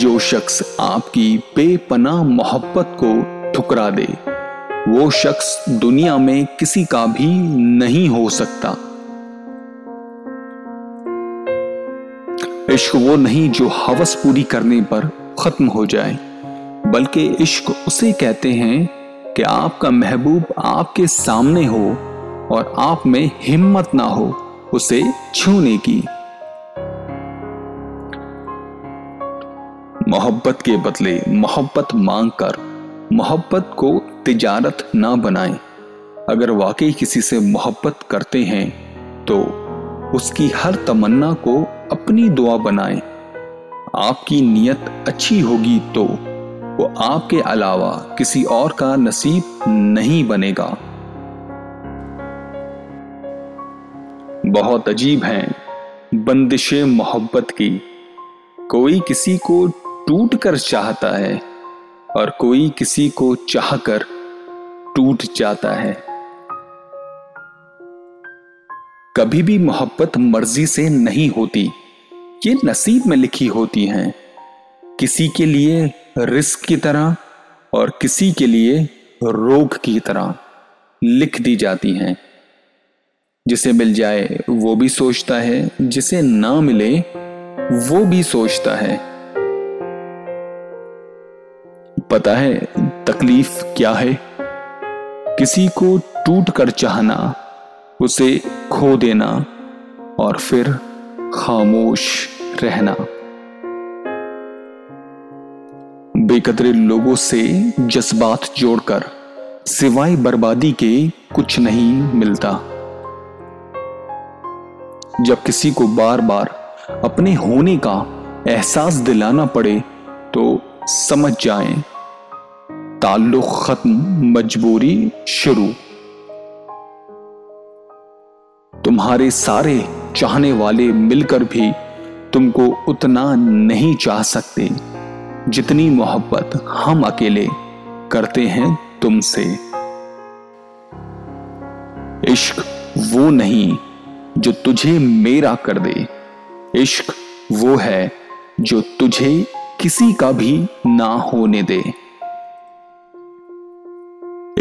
जो शख्स आपकी बेपनाह मोहब्बत को ठुकरा दे वो शख्स दुनिया में किसी का भी नहीं हो सकता। इश्क वो नहीं जो हवस पूरी करने पर खत्म हो जाए, बल्कि इश्क उसे कहते हैं कि आपका महबूब आपके सामने हो और आप में हिम्मत ना हो उसे छूने की। मोहब्बत के बदले मोहब्बत मांग कर मोहब्बत को तिजारत ना बनाएं। अगर वाकई किसी से मोहब्बत करते हैं तो उसकी हर तमन्ना को अपनी दुआ बनाएं। आपकी नीयत अच्छी होगी तो वो आपके अलावा किसी और का नसीब नहीं बनेगा। बहुत अजीब हैं बंदिशें मोहब्बत की। कोई किसी को टूट कर चाहता है और कोई किसी को चाहकर टूट जाता है। कभी भी मोहब्बत मर्जी से नहीं होती, ये नसीब में लिखी होती हैं। किसी के लिए रिस्क की तरह और किसी के लिए रोग की तरह लिख दी जाती हैं। जिसे मिल जाए वो भी सोचता है, जिसे ना मिले वो भी सोचता है। पता है तकलीफ क्या है? किसी को टूट कर चाहना, उसे खो देना और फिर खामोश रहना। बेकदरे लोगों से जज्बात जोड़कर सिवाय बर्बादी के कुछ नहीं मिलता। जब किसी को बार बार अपने होने का एहसास दिलाना पड़े तो समझ जाएं, ताल्लुक खत्म, मजबूरी शुरू। तुम्हारे सारे चाहने वाले मिलकर भी तुमको उतना नहीं चाह सकते जितनी मोहब्बत हम अकेले करते हैं तुमसे। इश्क वो नहीं जो तुझे मेरा कर दे, इश्क वो है जो तुझे किसी का भी ना होने दे।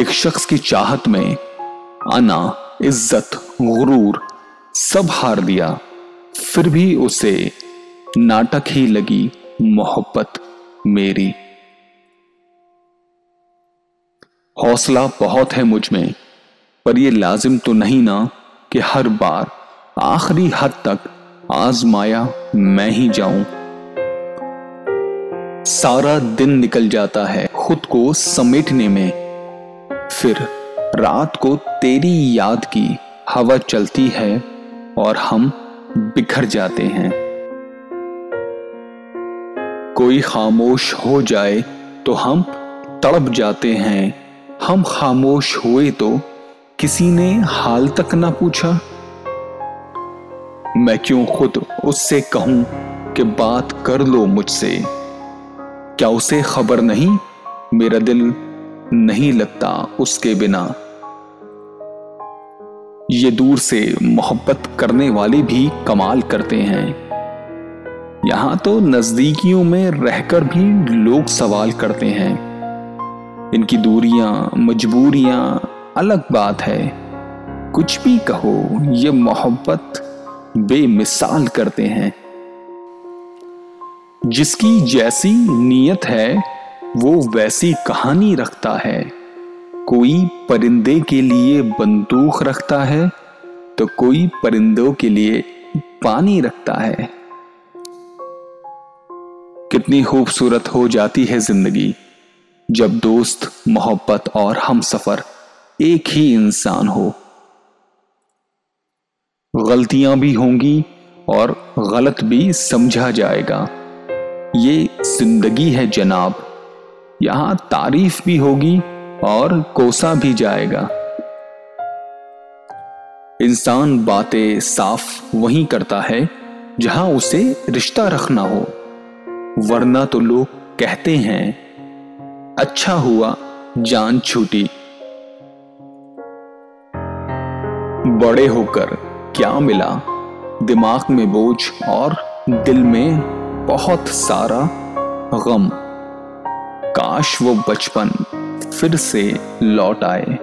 एक शख्स की चाहत में आना, इज्जत, गुरूर सब हार दिया, फिर भी उसे नाटक ही लगी मोहब्बत मेरी। हौसला बहुत है मुझ में, पर यह लाजिम तो नहीं ना कि हर बार आखिरी हद तक आजमाया मैं ही जाऊं। सारा दिन निकल जाता है खुद को समेटने में, फिर रात को तेरी याद की हवा चलती है और हम बिखर जाते हैं। कोई खामोश हो जाए तो हम तड़प जाते हैं। हम खामोश हुए तो किसी ने हाल तक ना पूछा। मैं क्यों खुद उससे कहूं कि बात कर लो मुझसे? क्या उसे खबर नहीं मेरा दिल नहीं लगता उसके बिना? ये दूर से मोहब्बत करने वाले भी कमाल करते हैं। यहां तो नजदीकियों में रहकर भी लोग सवाल करते हैं। इनकी दूरियां, मजबूरियां अलग बात है, कुछ भी कहो ये मोहब्बत बेमिसाल करते हैं। जिसकी जैसी नीयत है वो वैसी कहानी रखता है। कोई परिंदे के लिए बंदूक रखता है तो कोई परिंदों के लिए पानी रखता है। कितनी खूबसूरत हो जाती है जिंदगी जब दोस्त, मोहब्बत और हमसफर एक ही इंसान हो। गलतियां भी होंगी और गलत भी समझा जाएगा। ये जिंदगी है जनाब, यहां तारीफ भी होगी और कोसा भी जाएगा। इंसान बातें साफ वहीं करता है जहां उसे रिश्ता रखना हो, वरना तो लोग कहते हैं अच्छा हुआ जान छूटी। बड़े होकर क्या मिला? दिमाग में बोझ और दिल में बहुत सारा गम, काश वो बचपन फिर से लौट आए।